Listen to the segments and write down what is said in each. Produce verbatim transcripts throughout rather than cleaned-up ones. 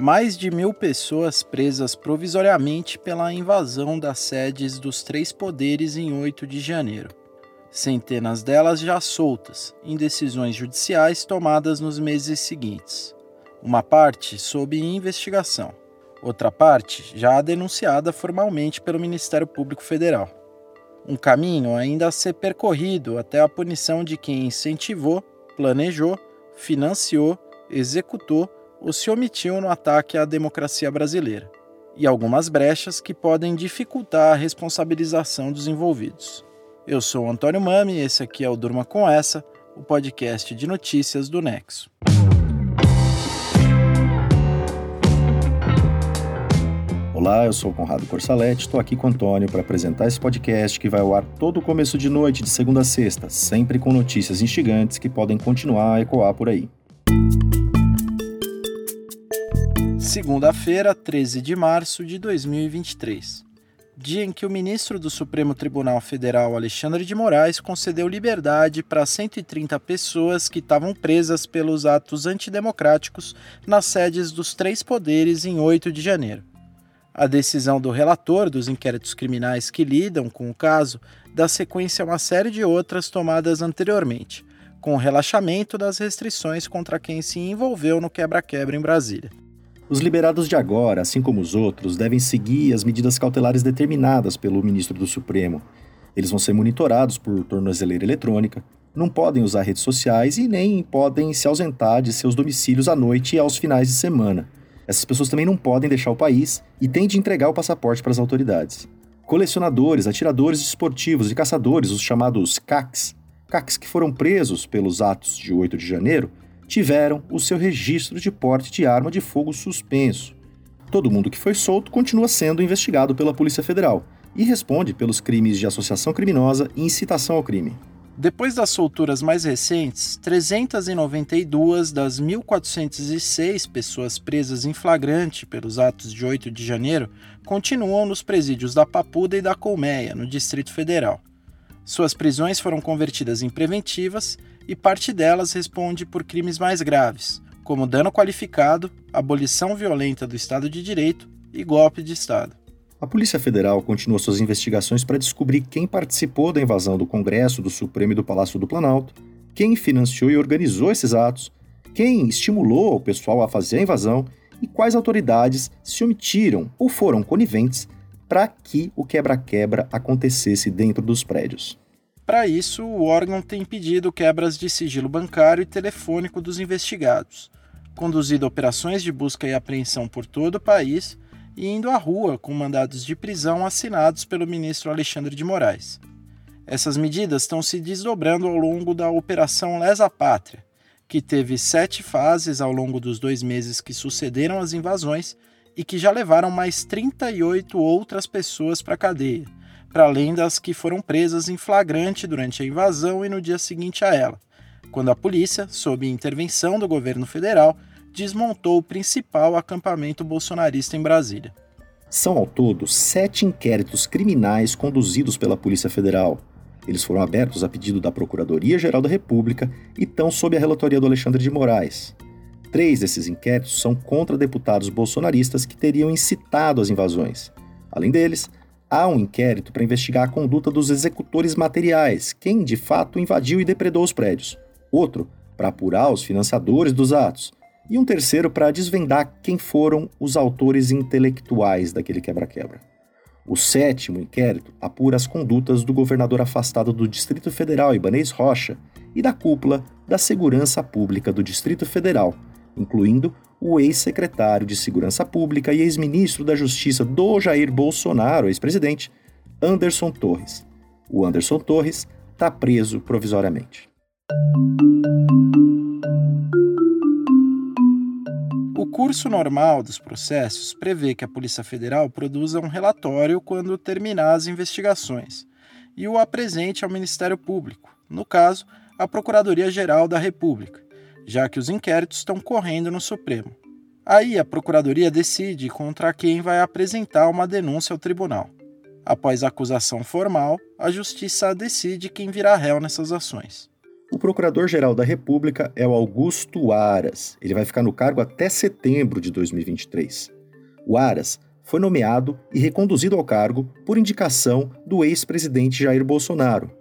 mais de mil pessoas presas provisoriamente pela invasão das sedes dos três poderes em oito de janeiro. Centenas delas já soltas, em decisões judiciais tomadas nos meses seguintes. Uma parte sob investigação, outra parte já denunciada formalmente pelo Ministério Público Federal. Um caminho ainda a ser percorrido até a punição de quem incentivou, planejou, financiou, executou ou se omitiu no ataque à democracia brasileira, e algumas brechas que podem dificultar a responsabilização dos envolvidos. Eu sou Antônio Mami e esse aqui é o Durma com Essa, o podcast de notícias do Nexo. Olá, eu sou o Conrado Corsaletti, estou aqui com o Antônio para apresentar esse podcast que vai ao ar todo começo de noite, de segunda a sexta, sempre com notícias instigantes que podem continuar a ecoar por aí. Segunda-feira, treze de março de dois mil e vinte e três. Dia em que o ministro do Supremo Tribunal Federal, Alexandre de Moraes, concedeu liberdade para cento e trinta pessoas que estavam presas pelos atos antidemocráticos nas sedes dos três poderes em oito de janeiro. A decisão do relator dos inquéritos criminais que lidam com o caso dá sequência a uma série de outras tomadas anteriormente, com o relaxamento das restrições contra quem se envolveu no quebra-quebra em Brasília. Os liberados de agora, assim como os outros, devem seguir as medidas cautelares determinadas pelo ministro do Supremo. Eles vão ser monitorados por tornozeleira eletrônica, não podem usar redes sociais e nem podem se ausentar de seus domicílios à noite e aos finais de semana. Essas pessoas também não podem deixar o país e têm de entregar o passaporte para as autoridades. Colecionadores, atiradores esportivos e caçadores, os chamados C A Cs, C A Cs que foram presos pelos atos de oito de janeiro, tiveram o seu registro de porte de arma de fogo suspenso. Todo mundo que foi solto continua sendo investigado pela Polícia Federal e responde pelos crimes de associação criminosa e incitação ao crime. Depois das solturas mais recentes, trezentas e noventa e duas das mil quatrocentas e seis pessoas presas em flagrante pelos atos de oito de janeiro continuam nos presídios da Papuda e da Colmeia, no Distrito Federal. Suas prisões foram convertidas em preventivas e parte delas responde por crimes mais graves, como dano qualificado, abolição violenta do Estado de Direito e golpe de Estado. A Polícia Federal continua suas investigações para descobrir quem participou da invasão do Congresso, do Supremo e do Palácio do Planalto, quem financiou e organizou esses atos, quem estimulou o pessoal a fazer a invasão e quais autoridades se omitiram ou foram coniventes para que o quebra-quebra acontecesse dentro dos prédios. Para isso, o órgão tem pedido quebras de sigilo bancário e telefônico dos investigados, conduzido operações de busca e apreensão por todo o país e indo à rua com mandados de prisão assinados pelo ministro Alexandre de Moraes. Essas medidas estão se desdobrando ao longo da Operação Lesa Pátria, que teve sete fases ao longo dos dois meses que sucederam as invasões e que já levaram mais trinta e oito outras pessoas para a cadeia, para além das que foram presas em flagrante durante a invasão e no dia seguinte a ela, quando a polícia, sob intervenção do governo federal, desmontou o principal acampamento bolsonarista em Brasília. São ao todo sete inquéritos criminais conduzidos pela Polícia Federal. Eles foram abertos a pedido da Procuradoria-Geral da República e estão sob a relatoria do Alexandre de Moraes. Três desses inquéritos são contra deputados bolsonaristas que teriam incitado as invasões. Além deles, há um inquérito para investigar a conduta dos executores materiais, quem de fato invadiu e depredou os prédios. Outro, para apurar os financiadores dos atos. E um terceiro, para desvendar quem foram os autores intelectuais daquele quebra-quebra. O sétimo inquérito apura as condutas do governador afastado do Distrito Federal, Ibaneis Rocha, e da cúpula da Segurança Pública do Distrito Federal, incluindo o ex-secretário de Segurança Pública e ex-ministro da Justiça do Jair Bolsonaro, ex-presidente, Anderson Torres. O Anderson Torres está preso provisoriamente. O curso normal dos processos prevê que a Polícia Federal produza um relatório quando terminar as investigações e o apresente ao Ministério Público, no caso, à Procuradoria-Geral da República, já que os inquéritos estão correndo no Supremo. Aí a Procuradoria decide contra quem vai apresentar uma denúncia ao tribunal. Após a acusação formal, a Justiça decide quem virá réu nessas ações. O Procurador-Geral da República é o Augusto Aras. Ele vai ficar no cargo até setembro de dois mil e vinte e três. O Aras foi nomeado e reconduzido ao cargo por indicação do ex-presidente Jair Bolsonaro.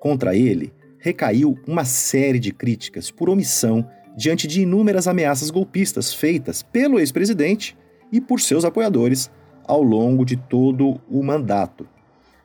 Contra ele, recaiu uma série de críticas por omissão diante de inúmeras ameaças golpistas feitas pelo ex-presidente e por seus apoiadores ao longo de todo o mandato.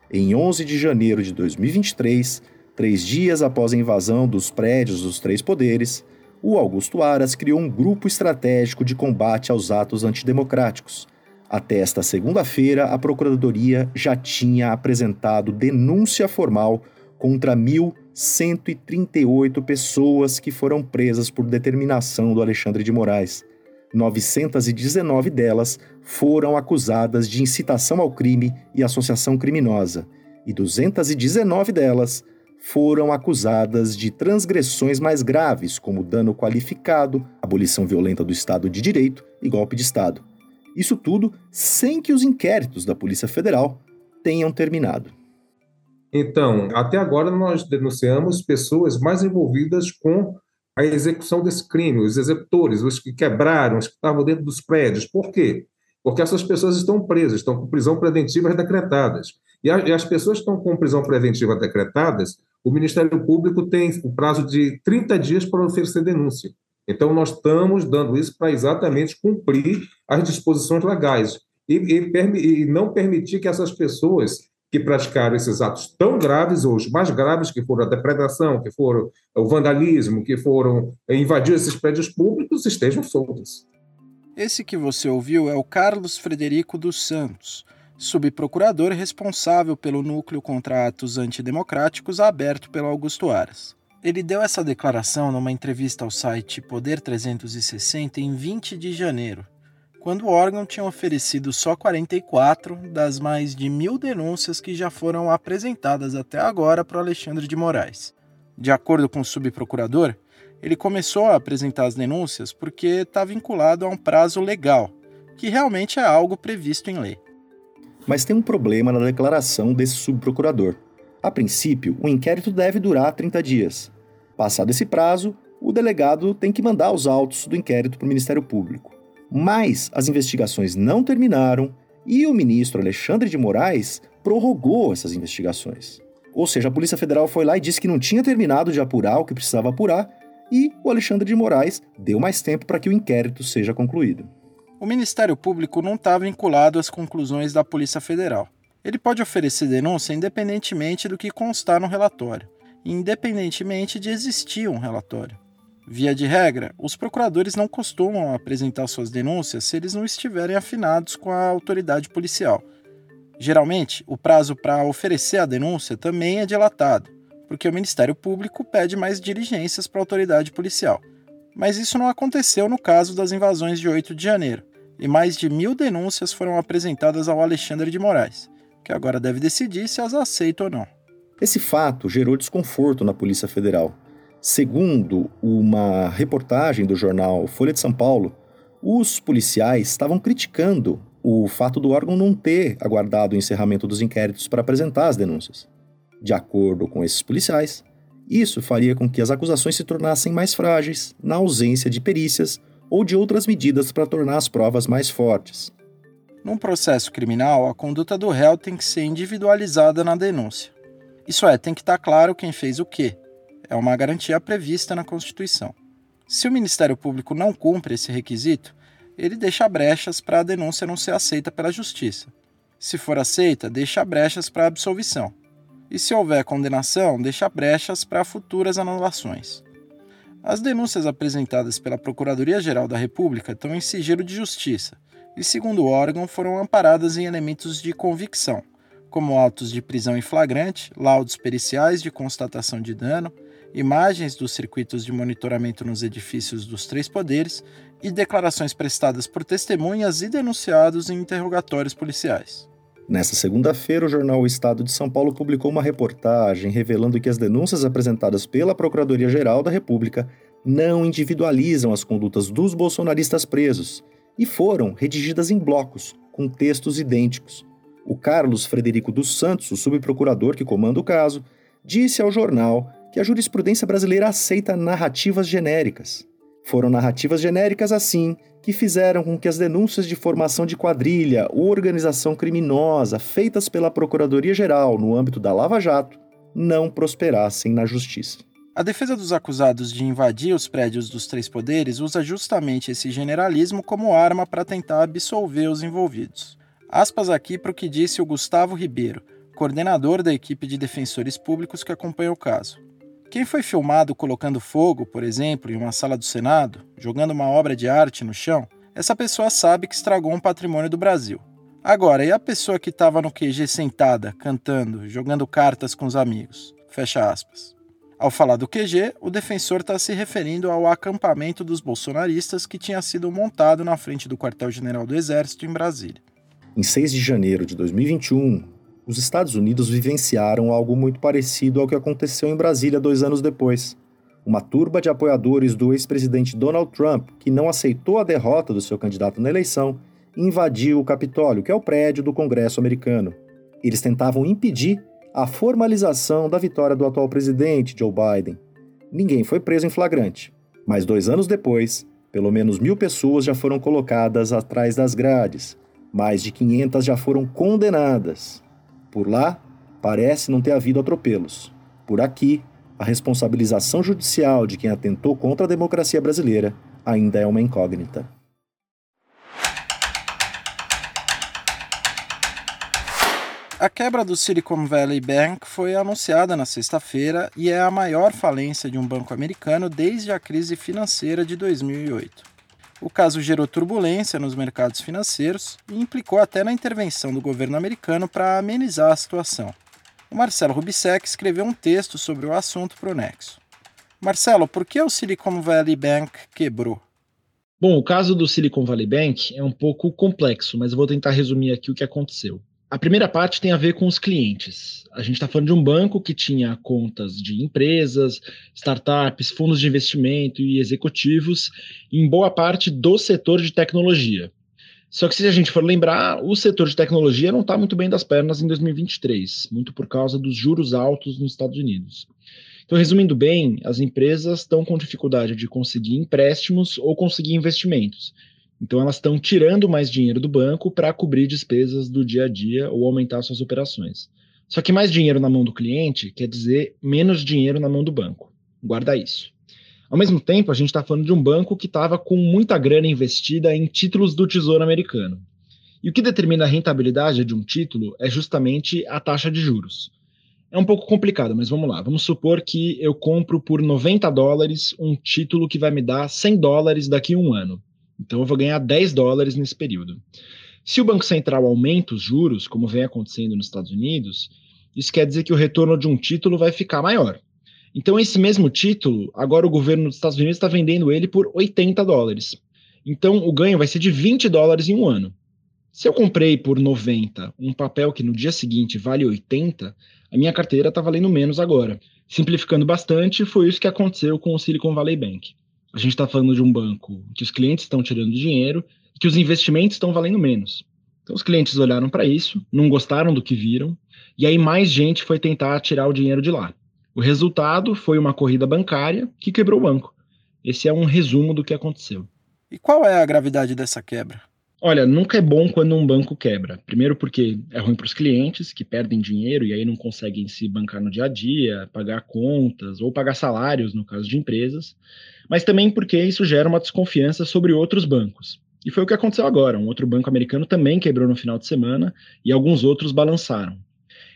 Em onze de janeiro de dois mil e vinte e três, três dias após a invasão dos prédios dos três poderes, o Augusto Aras criou um grupo estratégico de combate aos atos antidemocráticos. Até esta segunda-feira, a Procuradoria já tinha apresentado denúncia formal contra mil cento e trinta e oito pessoas que foram presas por determinação do Alexandre de Moraes. novecentas e dezenove delas foram acusadas de incitação ao crime e associação criminosa, e duzentas e dezenove delas foram acusadas de transgressões mais graves, como dano qualificado, abolição violenta do Estado de Direito e golpe de Estado. Isso tudo sem que os inquéritos da Polícia Federal tenham terminado. Então, até agora nós denunciamos pessoas mais envolvidas com a execução desse crime, os executores, os que quebraram, os que estavam dentro dos prédios. Por quê? Porque essas pessoas estão presas, estão com prisão preventiva decretadas. E as pessoas que estão com prisão preventiva decretadas, o Ministério Público tem o prazo de trinta dias para oferecer denúncia. Então, nós estamos dando isso para exatamente cumprir as disposições legais e, e, e não permitir que essas pessoas que praticaram esses atos tão graves, ou os mais graves, que foram a depredação, que foram o vandalismo, que foram invadir esses prédios públicos, estejam soltas. Esse que você ouviu é o Carlos Frederico dos Santos, subprocurador responsável pelo núcleo contra atos antidemocráticos aberto pelo Augusto Aras. Ele deu essa declaração numa entrevista ao site Poder trezentos e sessenta em vinte de janeiro. Quando o órgão tinha oferecido só quarenta e quatro das mais de mil denúncias que já foram apresentadas até agora para o Alexandre de Moraes. De acordo com o subprocurador, ele começou a apresentar as denúncias porque está vinculado a um prazo legal, que realmente é algo previsto em lei. Mas tem um problema na declaração desse subprocurador. A princípio, o inquérito deve durar trinta dias. Passado esse prazo, o delegado tem que mandar os autos do inquérito para o Ministério Público. Mas as investigações não terminaram e o ministro Alexandre de Moraes prorrogou essas investigações. Ou seja, a Polícia Federal foi lá e disse que não tinha terminado de apurar o que precisava apurar e o Alexandre de Moraes deu mais tempo para que o inquérito seja concluído. O Ministério Público não está vinculado às conclusões da Polícia Federal. Ele pode oferecer denúncia independentemente do que constar no relatório, independentemente de existir um relatório. Via de regra, os procuradores não costumam apresentar suas denúncias se eles não estiverem afinados com a autoridade policial. Geralmente, o prazo para oferecer a denúncia também é dilatado, porque o Ministério Público pede mais diligências para a autoridade policial. Mas isso não aconteceu no caso das invasões de oito de janeiro, e mais de mil denúncias foram apresentadas ao Alexandre de Moraes, que agora deve decidir se as aceita ou não. Esse fato gerou desconforto na Polícia Federal. Segundo uma reportagem do jornal Folha de São Paulo, os policiais estavam criticando o fato do órgão não ter aguardado o encerramento dos inquéritos para apresentar as denúncias. De acordo com esses policiais, isso faria com que as acusações se tornassem mais frágeis na ausência de perícias ou de outras medidas para tornar as provas mais fortes. Num processo criminal, a conduta do réu tem que ser individualizada na denúncia. Isso é, tem que estar claro quem fez o quê. É uma garantia prevista na Constituição. Se o Ministério Público não cumpre esse requisito, ele deixa brechas para a denúncia não ser aceita pela Justiça. Se for aceita, deixa brechas para a absolvição. E se houver condenação, deixa brechas para futuras anulações. As denúncias apresentadas pela Procuradoria-Geral da República estão em sigilo de justiça e, segundo o órgão, foram amparadas em elementos de convicção, como autos de prisão em flagrante, laudos periciais de constatação de dano, imagens dos circuitos de monitoramento nos edifícios dos três poderes e declarações prestadas por testemunhas e denunciados em interrogatórios policiais. Nessa segunda-feira, o jornal O Estado de São Paulo publicou uma reportagem revelando que as denúncias apresentadas pela Procuradoria-Geral da República não individualizam as condutas dos bolsonaristas presos e foram redigidas em blocos, com textos idênticos. O Carlos Frederico dos Santos, o subprocurador que comanda o caso, disse ao jornal que a jurisprudência brasileira aceita narrativas genéricas. Foram narrativas genéricas, assim, que fizeram com que as denúncias de formação de quadrilha ou organização criminosa feitas pela Procuradoria-Geral no âmbito da Lava Jato não prosperassem na justiça. A defesa dos acusados de invadir os prédios dos três poderes usa justamente esse generalismo como arma para tentar absolver os envolvidos. Aspas aqui para o que disse o Gustavo Ribeiro, coordenador da equipe de defensores públicos que acompanha o caso. Quem foi filmado colocando fogo, por exemplo, em uma sala do Senado, jogando uma obra de arte no chão, essa pessoa sabe que estragou um patrimônio do Brasil. Agora, e a pessoa que estava no Q G sentada, cantando, jogando cartas com os amigos? Fecha aspas. Ao falar do Q G, o defensor está se referindo ao acampamento dos bolsonaristas que tinha sido montado na frente do Quartel General do Exército, em Brasília. Em seis de janeiro de dois mil e vinte e um, os Estados Unidos vivenciaram algo muito parecido ao que aconteceu em Brasília dois anos depois. Uma turba de apoiadores do ex-presidente Donald Trump, que não aceitou a derrota do seu candidato na eleição, invadiu o Capitólio, que é o prédio do Congresso americano. Eles tentavam impedir a formalização da vitória do atual presidente, Joe Biden. Ninguém foi preso em flagrante, mas dois anos depois, pelo menos mil pessoas já foram colocadas atrás das grades. Mais de quinhentas já foram condenadas. Por lá, parece não ter havido atropelos. Por aqui, a responsabilização judicial de quem atentou contra a democracia brasileira ainda é uma incógnita. A quebra do Silicon Valley Bank foi anunciada na sexta-feira e é a maior falência de um banco americano desde a crise financeira de dois mil e oito. O caso gerou turbulência nos mercados financeiros e implicou até na intervenção do governo americano para amenizar a situação. O Marcelo Roubicek escreveu um texto sobre o assunto para o Nexo. Marcelo, por que o Silicon Valley Bank quebrou? Bom, o caso do Silicon Valley Bank é um pouco complexo, mas eu vou tentar resumir aqui o que aconteceu. A primeira parte tem a ver com os clientes. A gente está falando de um banco que tinha contas de empresas, startups, fundos de investimento e executivos, em boa parte do setor de tecnologia. Só que se a gente for lembrar, o setor de tecnologia não está muito bem das pernas em dois mil e vinte e três, muito por causa dos juros altos nos Estados Unidos. Então, resumindo bem, as empresas estão com dificuldade de conseguir empréstimos ou conseguir investimentos. Então, elas estão tirando mais dinheiro do banco para cobrir despesas do dia a dia ou aumentar suas operações. Só que mais dinheiro na mão do cliente quer dizer menos dinheiro na mão do banco. Guarda isso. Ao mesmo tempo, a gente está falando de um banco que estava com muita grana investida em títulos do Tesouro americano. E o que determina a rentabilidade de um título é justamente a taxa de juros. É um pouco complicado, mas vamos lá. Vamos supor que eu compro por noventa dólares um título que vai me dar cem dólares daqui a um ano. Então eu vou ganhar dez dólares nesse período. Se o Banco Central aumenta os juros, como vem acontecendo nos Estados Unidos, isso quer dizer que o retorno de um título vai ficar maior. Então esse mesmo título, agora o governo dos Estados Unidos está vendendo ele por oitenta dólares. Então o ganho vai ser de vinte dólares em um ano. Se eu comprei por noventa um papel que no dia seguinte vale oitenta, a minha carteira está valendo menos agora. Simplificando bastante, foi isso que aconteceu com o Silicon Valley Bank. A gente está falando de um banco que os clientes estão tirando dinheiro e que os investimentos estão valendo menos. Então os clientes olharam para isso, não gostaram do que viram, e aí mais gente foi tentar tirar o dinheiro de lá. O resultado foi uma corrida bancária que quebrou o banco. Esse é um resumo do que aconteceu. E qual é a gravidade dessa quebra? Olha, nunca é bom quando um banco quebra. Primeiro porque é ruim para os clientes, que perdem dinheiro e aí não conseguem se bancar no dia a dia, pagar contas ou pagar salários, no caso de empresas. Mas também porque isso gera uma desconfiança sobre outros bancos. E foi o que aconteceu agora. Um outro banco americano também quebrou no final de semana e alguns outros balançaram.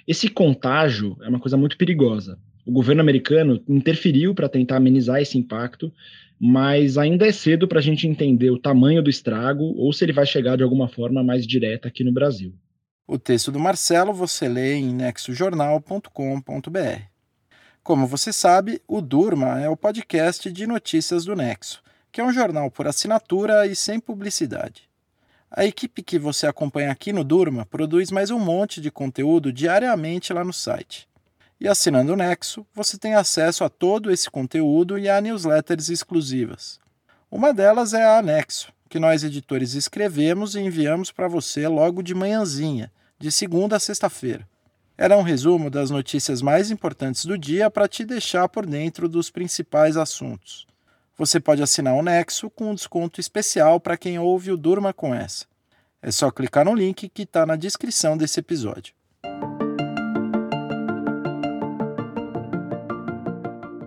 Esse contágio é uma coisa muito perigosa. O governo americano interferiu para tentar amenizar esse impacto, mas ainda é cedo para a gente entender o tamanho do estrago ou se ele vai chegar de alguma forma mais direta aqui no Brasil. O texto do Marcelo você lê em nexo jornal ponto com ponto b r. Como você sabe, o Durma é o podcast de notícias do Nexo, que é um jornal por assinatura e sem publicidade. A equipe que você acompanha aqui no Durma produz mais um monte de conteúdo diariamente lá no site. E assinando o Nexo, você tem acesso a todo esse conteúdo e a newsletters exclusivas. Uma delas é a Nexo, que nós editores escrevemos e enviamos para você logo de manhãzinha, de segunda a sexta-feira. Era um resumo das notícias mais importantes do dia para te deixar por dentro dos principais assuntos. Você pode assinar o Nexo com um desconto especial para quem ouve o Durma com Essa. É só clicar no link que está na descrição desse episódio.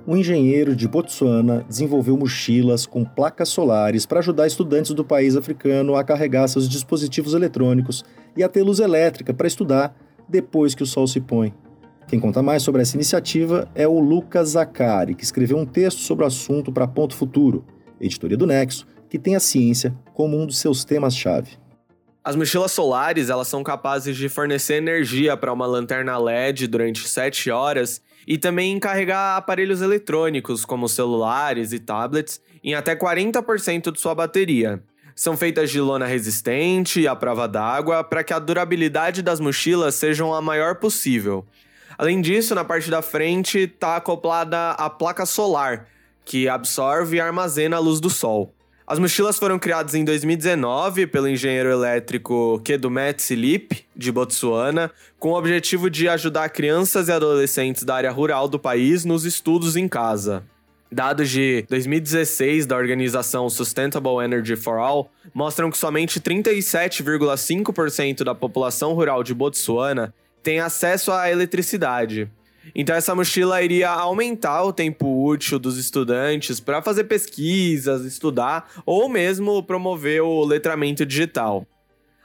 Um engenheiro de Botsuana desenvolveu mochilas com placas solares para ajudar estudantes do país africano a carregar seus dispositivos eletrônicos e a ter luz elétrica para estudar depois que o sol se põe. Quem conta mais sobre essa iniciativa é o Lucas Zacari, que escreveu um texto sobre o assunto para Ponto Futuro, editoria do Nexo, que tem a ciência como um dos seus temas-chave. As mochilas solares, elas são capazes de fornecer energia para uma lanterna L E D durante sete horas e também carregar aparelhos eletrônicos, como celulares e tablets, em até quarenta por cento de sua bateria. São feitas de lona resistente e à prova d'água para que a durabilidade das mochilas seja a maior possível. Além disso, na parte da frente está acoplada a placa solar, que absorve e armazena a luz do sol. As mochilas foram criadas em dois mil e dezenove pelo engenheiro elétrico Kedumet Silipe, de Botsuana, com o objetivo de ajudar crianças e adolescentes da área rural do país nos estudos em casa. Dados de dois mil e dezesseis da organização Sustainable Energy for All mostram que somente trinta e sete vírgula cinco por cento da população rural de Botsuana tem acesso à eletricidade. Então essa mochila iria aumentar o tempo útil dos estudantes para fazer pesquisas, estudar ou mesmo promover o letramento digital.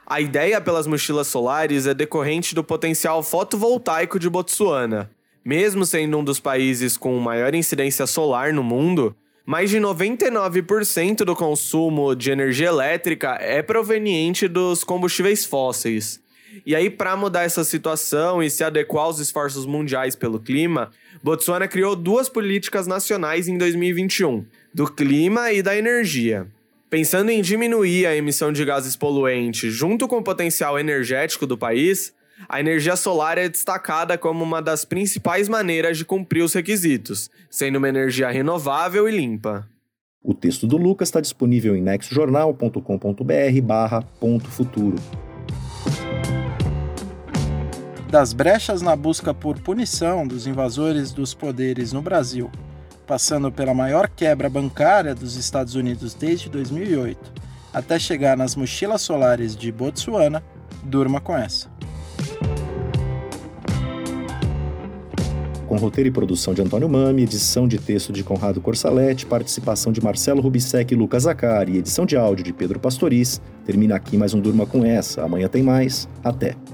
A ideia pelas mochilas solares é decorrente do potencial fotovoltaico de Botsuana. Mesmo sendo um dos países com maior incidência solar no mundo, mais de noventa e nove por cento do consumo de energia elétrica é proveniente dos combustíveis fósseis. E aí, para mudar essa situação e se adequar aos esforços mundiais pelo clima, Botsuana criou duas políticas nacionais em dois mil e vinte e um, do clima e da energia. Pensando em diminuir a emissão de gases poluentes junto com o potencial energético do país, a energia solar é destacada como uma das principais maneiras de cumprir os requisitos, sendo uma energia renovável e limpa. O texto do Lucas está disponível em nexojornal ponto com ponto b r barra ponto futuro. Das brechas na busca por punição dos invasores dos poderes no Brasil, passando pela maior quebra bancária dos Estados Unidos desde dois mil e oito, até chegar nas mochilas solares de Botsuana, Durma com Essa. Com roteiro e produção de Antônio Mami, edição de texto de Conrado Corsaletti, participação de Marcelo Roubicek e Lucas Zacari e edição de áudio de Pedro Pastoriz, termina aqui mais um Durma com Essa. Amanhã tem mais. Até!